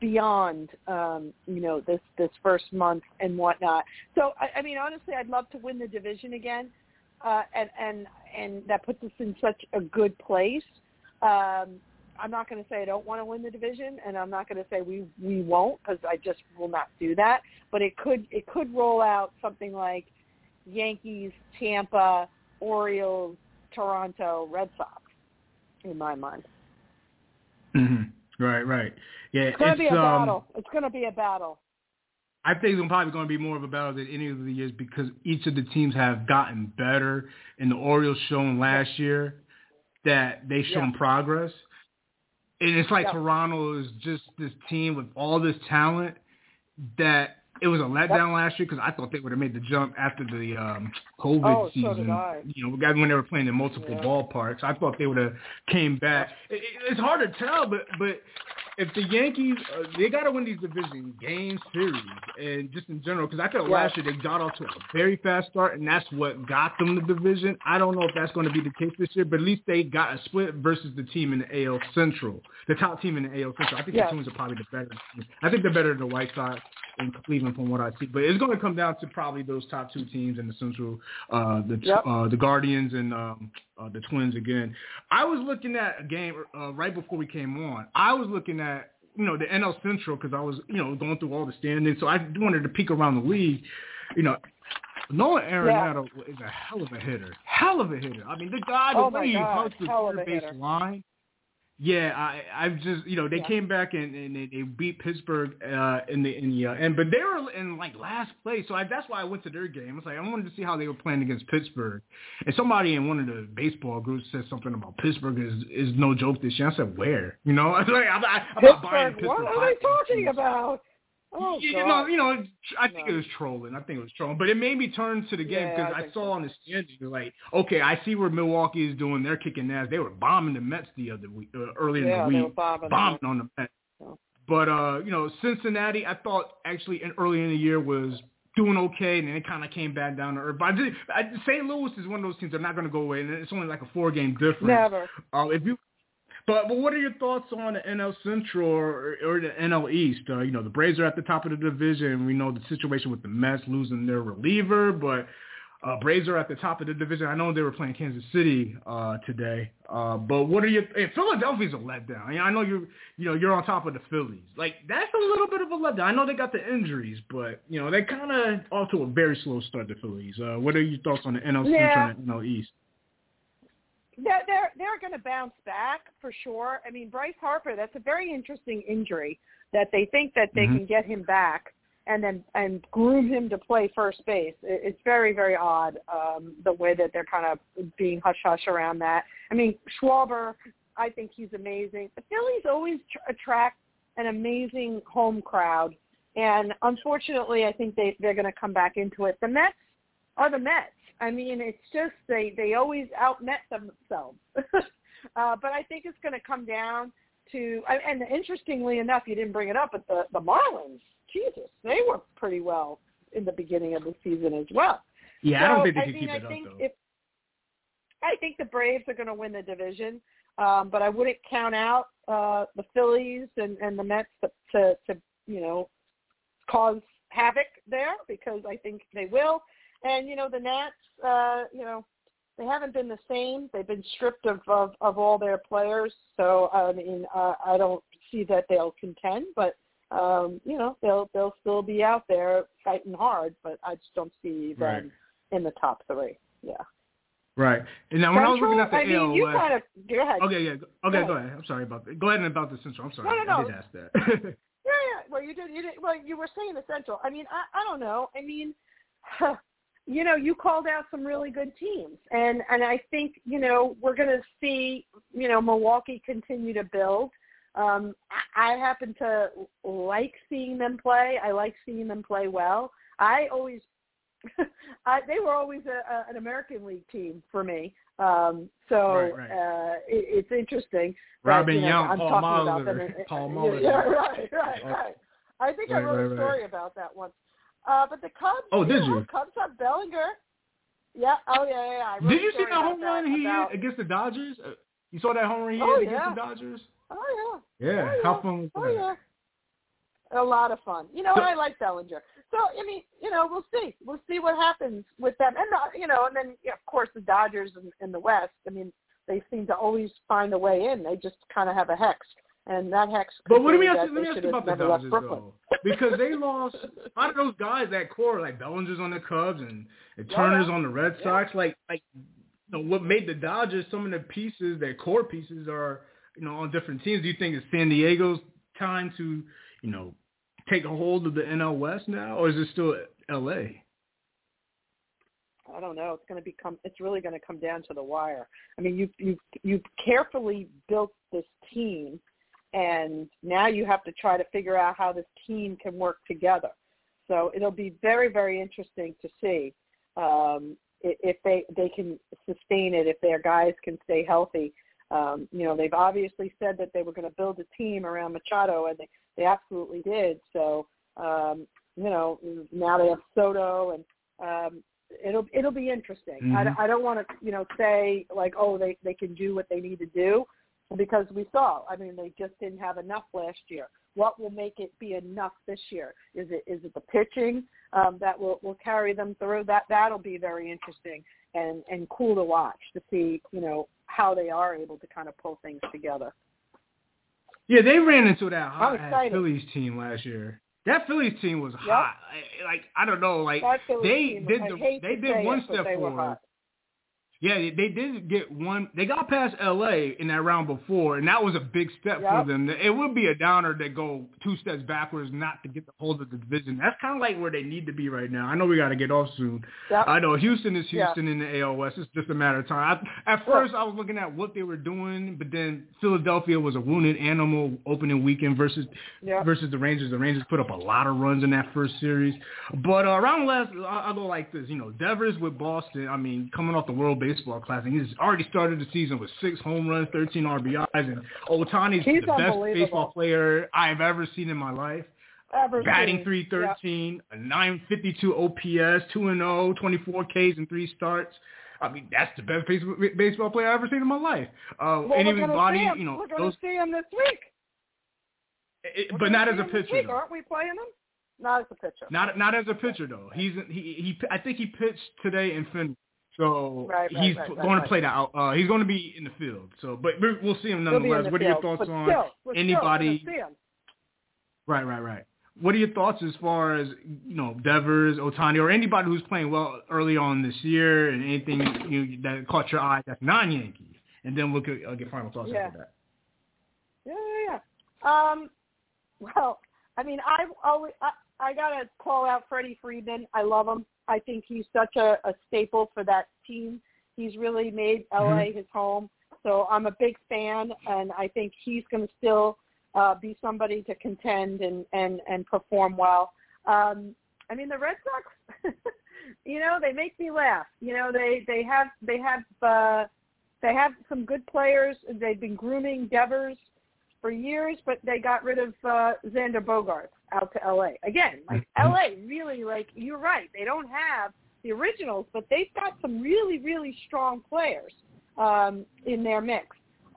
beyond, um, you know, this, this first month and whatnot. So, I, I mean, honestly, I'd love to win the division again, uh, and, and and that puts us in such a good place. Um, I'm not going to say I don't want to win the division, and I'm not going to say we, we won't because I just will not do that. But it could it could roll out something like Yankees, Tampa, Orioles, Toronto, Red Sox, in my mind. Mm-hmm. Right, right. Yeah, it's going to be a um, battle. It's going to be a battle. I think it's probably going to be more of a battle than any of the years because each of the teams have gotten better, and the Orioles shown last year that they've shown yeah. progress. And it's like yeah. Toronto is just this team with all this talent that it was a letdown last year because I thought they would have made the jump after the um, COVID oh, season. So did I. You know, when they were playing in multiple yeah. ballparks, I thought they would have came back. It, it, it's hard to tell, but but if the Yankees, uh, they got to win these division games, series, and just in general, because I thought yeah. last year they got off to a very fast start, and that's what got them the division. I don't know if that's going to be the case this year, but at least they got a split versus the team in the A L Central, the top team in the A L Central. I think yeah. the Twins are probably the better team. I think they're better than the White Sox in Cleveland from what I see, but it's going to come down to probably those top two teams in the Central, uh, the yep. uh, the Guardians and um, uh, the Twins again. I was looking at a game uh, right before we came on. I was looking at, you know, the N L Central because I was, you know, going through all the standings, so I wanted to peek around the league. You know, Nolan Arenado yeah. is a hell of a hitter, hell of a hitter. I mean, the guy, the way he helps the third base line. Yeah, I, I've just, you know, they yeah. came back and, and they, they beat Pittsburgh uh, in the in the uh, end, but they were in like last place, so I, that's why I went to their game. It's like I wanted to see how they were playing against Pittsburgh, and somebody in one of the baseball groups said something about Pittsburgh is, is no joke this year. I said, where? You know, I was like, I'm, I, I'm not buying Pittsburgh. What are they talking about? Oh, you, you know, you know, I think no. it was trolling. I think it was trolling, but it made me turn to the game because yeah, I, I saw so. on the standings like, okay, I see where Milwaukee is doing. They're kicking ass. They were bombing the Mets the other week, uh, earlier yeah, in the week, they were bombing, bombing on the Mets. So. But uh, you know, Cincinnati, I thought actually in, early in the year was doing okay, and then it kind of came back down to earth. But I did, I, Saint Louis is one of those teams that are not going to go away, and it's only like a four-game difference. Never. Uh, if you But, but what are your thoughts on the N L Central or, or the N L East? Uh, you know, the Braves are at the top of the division. We know the situation with the Mets losing their reliever, but uh, Braves are at the top of the division. I know they were playing Kansas City uh, today, uh, but what are your hey, – Philadelphia's a letdown. I, mean, I know you're, you know, you're on top of the Phillies. Like, that's a little bit of a letdown. I know they got the injuries, but, you know, they kind of off to a very slow start, the Phillies. Uh, what are your thoughts on the N L Central yeah. and the N L East? They're, they're, they're going to bounce back for sure. I mean, Bryce Harper, that's a very interesting injury that they think that they mm-hmm. can get him back and then and groom him to play first base. It, it's very, very odd um, the way that they're kind of being hush-hush around that. I mean, Schwarber, I think he's amazing. The Phillies always tr- attract an amazing home crowd, and unfortunately I think they, they're going to come back into it. The Mets are the Mets. I mean, it's just they, they always out-met themselves. uh, but I think it's going to come down to – and interestingly enough, you didn't bring it up, but the, the Marlins, Jesus, they were pretty well in the beginning of the season as well. Yeah, so, I don't think they I can mean, keep I it think up, though. If, I think the Braves are going to win the division, um, but I wouldn't count out uh, the Phillies and, and the Mets to, to, to, you know, cause havoc there because I think they will. And, you know, the Nats, uh, you know, they haven't been the same. They've been stripped of, of, of all their players. So, I mean, uh, I don't see that they'll contend. But, um, you know, they'll they'll still be out there fighting hard. But I just don't see them right. in the top three. Yeah. Right. And now when Central, I was looking at the I mean, A L you kind of – go ahead. Okay, yeah. Okay, go ahead. Go ahead. I'm sorry about that. Go ahead and about the Central. I'm sorry. No, no, no. I did ask that. yeah, yeah. Well, you did, you did. Well, you were saying the Central. I mean, I, I don't know. I mean huh. – you know, you called out some really good teams. And, and I think, you know, we're going to see, you know, Milwaukee continue to build. Um, I, I happen to like seeing them play. I like seeing them play well. I always – they were always a, a, an American League team for me. Um, so right, right. Uh, it, it's interesting. Robin that, you know, Young, I'm Paul Molitor. Paul Molitor. Yeah, right, right, right. I think right, I wrote right, a story right. about that once. Uh, but the Cubs, oh, did you? Know, Cubs have Bellinger. Yeah. Oh, yeah, yeah. yeah. Did you see that home run that, he about... hit against the Dodgers? Uh, you saw that home run he oh, hit yeah. against the Dodgers? Oh, yeah. Yeah. Oh, yeah. How fun was that? Oh, yeah. A lot of fun. You know, I like Bellinger. So, I mean, you know, we'll see. We'll see what happens with them. And, the, you know, and then, yeah, of course, the Dodgers in, in the West, I mean, they seem to always find a way in. They just kind of have a hex. And that hex. But what do we ask? Let me ask you about the Dodgers though, because they lost a lot of those guys that core, like Bellinger's on the Cubs and, and Turner's yeah. on the Red Sox. Yeah. Like, like, you know, what made the Dodgers? Some of the pieces, their core pieces, are you know on different teams. Do you think it's San Diego's time to you know take a hold of the N L West now, or is it still L A? I don't know. It's going to become. It's really going to come down to the wire. I mean, you you you carefully built this team. And now you have to try to figure out how this team can work together. So it'll be very, very interesting to see um, if they, they can sustain it, if their guys can stay healthy. Um, you know, they've obviously said that they were going to build a team around Machado, and they, they absolutely did. So, um, you know, now they have Soto, and um, it'll it'll be interesting. Mm-hmm. I, I don't want to, you know, say, like, oh, they, they can do what they need to do. Because we saw, I mean, they just didn't have enough last year. What will make it be enough this year? Is it is it the pitching um, that will, will carry them through? That that'll be very interesting and, and cool to watch to see, you know, how they are able to kind of pull things together. Yeah, they ran into that hot Phillies team last year. That Phillies team was yep. hot. Like I don't know, like they did was, the, they did one step forward. Yeah, they did get one. They got past L A in that round before, and that was a big step yep. for them. It would be a downer to go two steps backwards not to get the hold of the division. That's kind of like where they need to be right now. I know we got to get off soon. Yep. I know Houston is Houston yeah. in the A L West. It's just a matter of time. I, at first, I was looking at what they were doing, but then Philadelphia was a wounded animal opening weekend versus yep. versus the Rangers. The Rangers put up a lot of runs in that first series. But uh, around last, I'll go like this. You know, Devers with Boston, I mean, coming off the World Baseball Baseball Classic. He's already started the season with six home runs, thirteen R B Is, and Ohtani's the best baseball player I've ever seen in my life. Ever batting seen. three thirteen, yeah. a nine fifty-two O P S, two and oh, twenty-four Ks in three starts. I mean, that's the best baseball player I've ever seen in my life. Uh, well, and even Vladdy, you know, we're going to see him this week. It, but not as a pitcher. Week, aren't we playing him? Not as a pitcher. Not not as a pitcher though. He's he he. I think he pitched today and finished. So right, right, he's right, going right, to play now. Right. Uh, he's going to be in the field. So, but we'll see him nonetheless. What field. are your thoughts but on still, anybody? Right, right, right. What are your thoughts as far as, you know, Devers, Ohtani, or anybody who's playing well early on this year, and anything you know, that caught your eye that's non-Yankees? And then we'll get, uh, get final thoughts yeah. after that. Yeah, yeah, yeah. Um, well, I mean, I always I, I gotta call out Freddie Freeman. I love him. I think he's such a, a staple for that team. He's really made L A mm-hmm. his home. So I'm a big fan, and I think he's going to still uh, be somebody to contend and, and, and perform well. Um, I mean, the Red Sox, you know, they make me laugh. You know, they they have they have uh, they have some good players. They've been grooming Devers for years, but they got rid of uh, Xander Bogaerts out to L A again. Like L A, really, like you're right. They don't have the originals, but they've got some really, really strong players um, in their mix.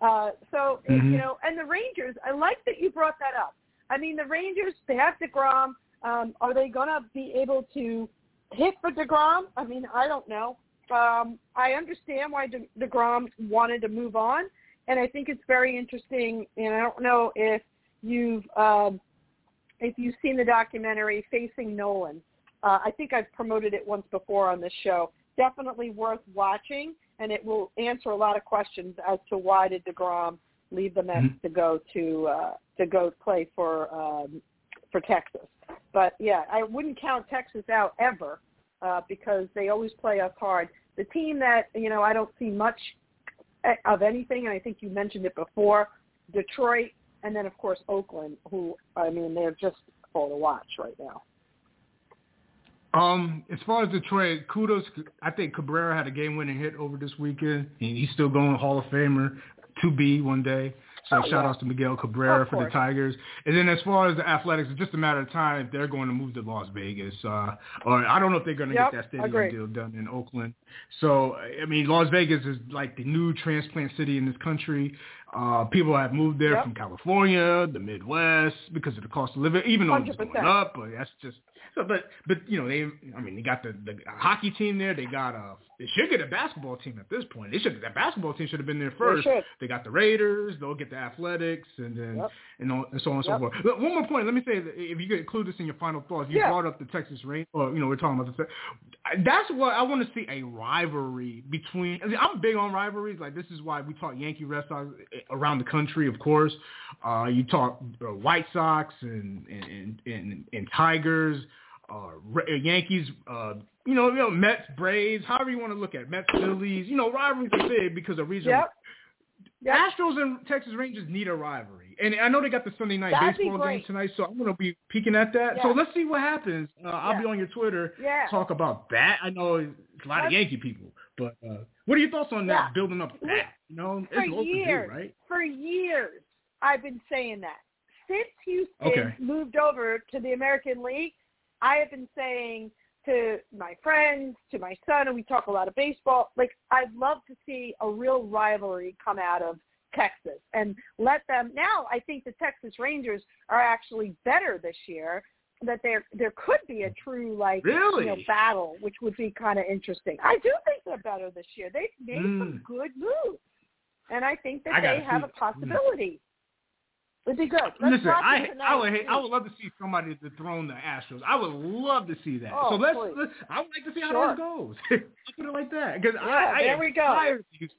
Uh, so mm-hmm. you know, and the Rangers. I like that you brought that up. I mean, the Rangers. They have DeGrom. Um, are they gonna be able to hit for DeGrom? I mean, I don't know. Um, I understand why De- DeGrom wanted to move on. And I think it's very interesting, and I don't know if you've um, if you've seen the documentary Facing Nolan. Uh, I think I've promoted it once before on this show. Definitely worth watching, and it will answer a lot of questions as to why did DeGrom leave the Mets mm-hmm. to go to uh, to go play for um, for Texas. But yeah, I wouldn't count Texas out ever uh, because they always play us hard. The team that you know I don't see much of anything, and I think you mentioned it before, Detroit, and then, of course, Oakland, who, I mean, they're just full to watch right now. Um, as far as Detroit, kudos. I think Cabrera had a game-winning hit over this weekend, and he's still going Hall of Famer to be one day. So oh, shout-outs yeah. to Miguel Cabrera for the Tigers. And then as far as the Athletics, it's just a matter of time if they're going to move to Las Vegas. Uh, or I don't know if they're going to yep, get that stadium agreed. deal done in Oakland. So, I mean, Las Vegas is like the new transplant city in this country. Uh, people have moved there yep. from California, the Midwest, because of the cost of living, even though it's going up. But that's just so, – but, but, you know, they – I mean, they got the, the hockey team there. They got a – they should get a basketball team at this point. They should. That basketball team should have been there first. They, they got the Raiders. They'll get the Athletics and then yep. and, all, and so on and yep. so forth. Look, one more point. Let me say, that if you could include this in your final thoughts, you yeah. brought up the Texas Rangers. You know, we're talking about the – that's what I want to see, a rivalry between – I'm big on rivalries. Like, this is why we talk Yankee Red Sox – around the country, of course. Uh, you talk uh, White Sox and and, and, and Tigers, uh, Yankees, uh, you know, you know, Mets, Braves, however you want to look at it. Mets, Phillies, you know, rivalries are big because of regional. Yep. Yep. Astros and Texas Rangers need a rivalry. And I know they got the Sunday night That'd baseball game tonight, so I'm going to be peeking at that. Yeah. So let's see what happens. Uh, I'll yeah. be on your Twitter yeah. talk about that. I know it's a lot That's- of Yankee people. But uh, what are your thoughts on yeah. that, building up to that? You know, it's for years, do, right? For years, I've been saying that. Since Houston okay. moved over to the American League, I have been saying to my friends, to my son, and we talk a lot of baseball, like, I'd love to see a real rivalry come out of Texas. And let them – now I think the Texas Rangers are actually better this year, that there there could be a true, like, really? you know, battle, which would be kind of interesting. I do think they're better this year. They've made mm. some good moves, and I think that I they have see. a possibility. Mm. It'd be good. Let's Listen, I, I would hate, I would love to see somebody dethrone the Astros. I would love to see that. Oh, so let's, let's I would like to see how sure. that goes. Let's put it like that. Because yeah, I, I there we go. Tired of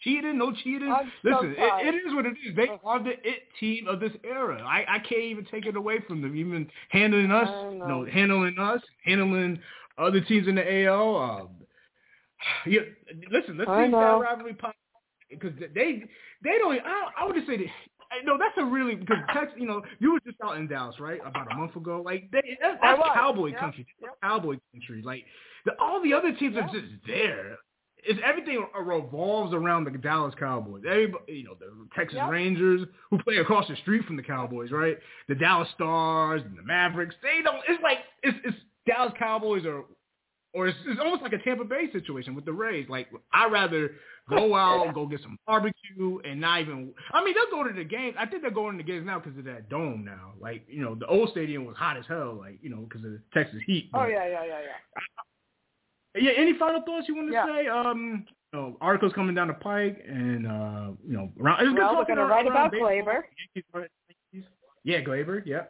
cheating, no cheating. I'm Listen, so it, it is what it is. They are the it team of this era. I, I can't even take it away from them. Even handling us, you know, handling us, handling other teams in the A L. Um, yeah, listen, let's I see know. that rivalry pop because they they don't. I, I would just say that. No, that's a really because Texas. You know, you were just out in Dallas, right? About a month ago. Like they, that's, that's cowboy yeah. country. That's yeah. cowboy country. Like the, all the other teams yeah. are just there. It's everything revolves around the Dallas Cowboys. Everybody, you know, the Texas yep. Rangers who play across the street from the Cowboys, right? The Dallas Stars and the Mavericks. They don't. It's like it's, it's Dallas Cowboys are Or it's, it's almost like a Tampa Bay situation with the Rays. Like, I'd rather go out and go get some barbecue and not even – I mean, they'll go to the games. I think they're going to the games now because of that dome now. Like, you know, the old stadium was hot as hell, like, you know, because of the Texas heat. But, oh, yeah, yeah, yeah, yeah. Yeah, any final thoughts you want to yeah. say? Um, you know, articles coming down the pike and, uh, you know, around, it's well, we're going to write about Glaber. Yeah, Glaber, yeah.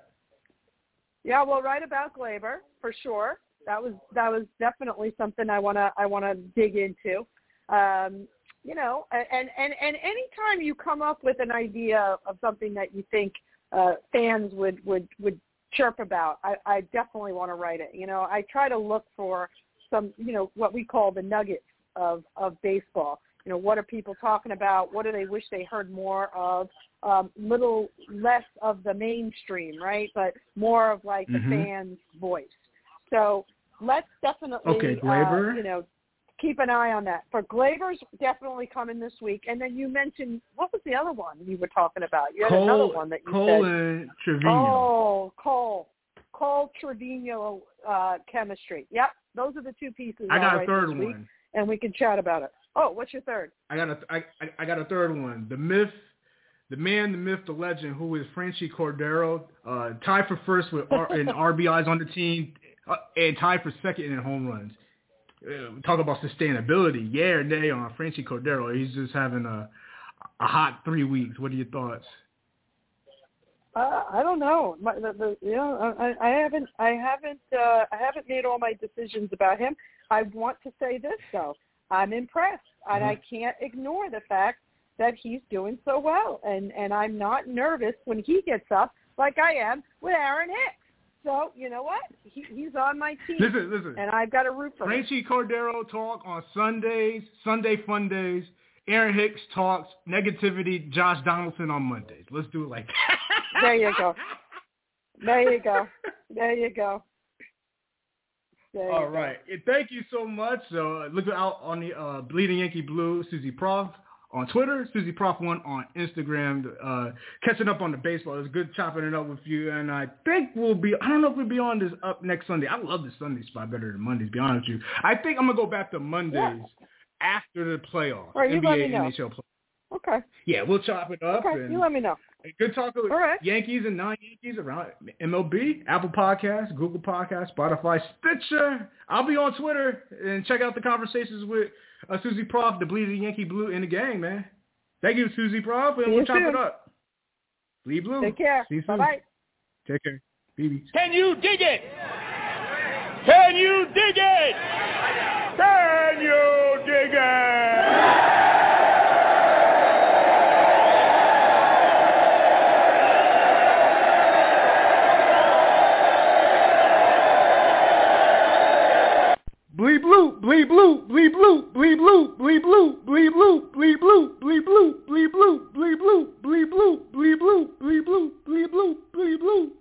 Yeah, we'll write about Glaber for sure. That was that was definitely something I wanna I wanna dig into, um, you know. And and and anytime you come up with an idea of something that you think uh, fans would, would, would chirp about, I, I definitely want to write it. You know, I try to look for some, you know, what we call the nuggets of, of baseball. You know, what are people talking about? What do they wish they heard more of? Um, little less of the mainstream, right? But more of like mm-hmm. the fans' voice. So. Let's definitely, okay, uh, you know, keep an eye on that. For Glaber's definitely coming this week. And then you mentioned, what was the other one you were talking about? You had Cole, another one that you Cole said. Cole and Trevino. Oh, Cole. Cole Trevino uh, chemistry. Yep, those are the two pieces. I got right a third week, one. And we can chat about it. Oh, what's your third? I got a, I, I got a third one. The myth, the man, the myth, the legend, who is Frenchie Cordero, uh, tied for first with R- and R B Is on the team. Uh, and tied for second in home runs. Uh, talk about sustainability. Yeah or nay on Frenchie Cordero. He's just having a a hot three weeks. What are your thoughts? Uh, I don't know. My, the, the, you know, I, I haven't, I haven't, uh, I haven't made all my decisions about him. I want to say this though. I'm impressed, and mm-hmm. I can't ignore the fact that he's doing so well. And and I'm not nervous when he gets up like I am with Aaron Hicks. So, you know what? He, he's on my team. Listen, listen. And I've got to root for Frenchie him. Frenchie Cordero talk on Sundays, Sunday fun days. Aaron Hicks talks negativity, Josh Donaldson on Mondays. Let's do it like that. There you go. There you go. There you go. There All you right. Go. Thank you so much. Uh, look out on the uh, Bleeding Yankee Blue, Susie Prof on Twitter, Susie Prof one on Instagram. Uh, catching up on the baseball. It's good chopping it up with you. And I think we'll be, I don't know if we'll be on this up next Sunday. I love the Sunday spot better than Mondays, to be honest with you. I think I'm going to go back to Mondays yeah. after the playoffs. All right, you N B A, let me know. N H L playoffs. Okay. Yeah, we'll chop it up. Okay, and you let me know. Good talking with right. Yankees and non-Yankees around M L B, Apple Podcasts, Google Podcasts, Spotify, Stitcher. I'll be on Twitter and check out the conversations with Uh, Susie Prof, the Bleeding Yankee Blue in the gang, man. Thank you, Susie Prof, and See we'll chop soon. It up. Bleed Blue. Take care. See you soon. Bye-bye. Take care. B B. Can you dig it? Can you dig it? Can you dig it? Bleed blue, bleed blue, bleed blue, bleed blue, bleed blue, bleed blue, bleed blue, bleed blue, bleed blue, bleed blue, bleed blue, bleed blue, bleed blue, bleed blue, bleed blue.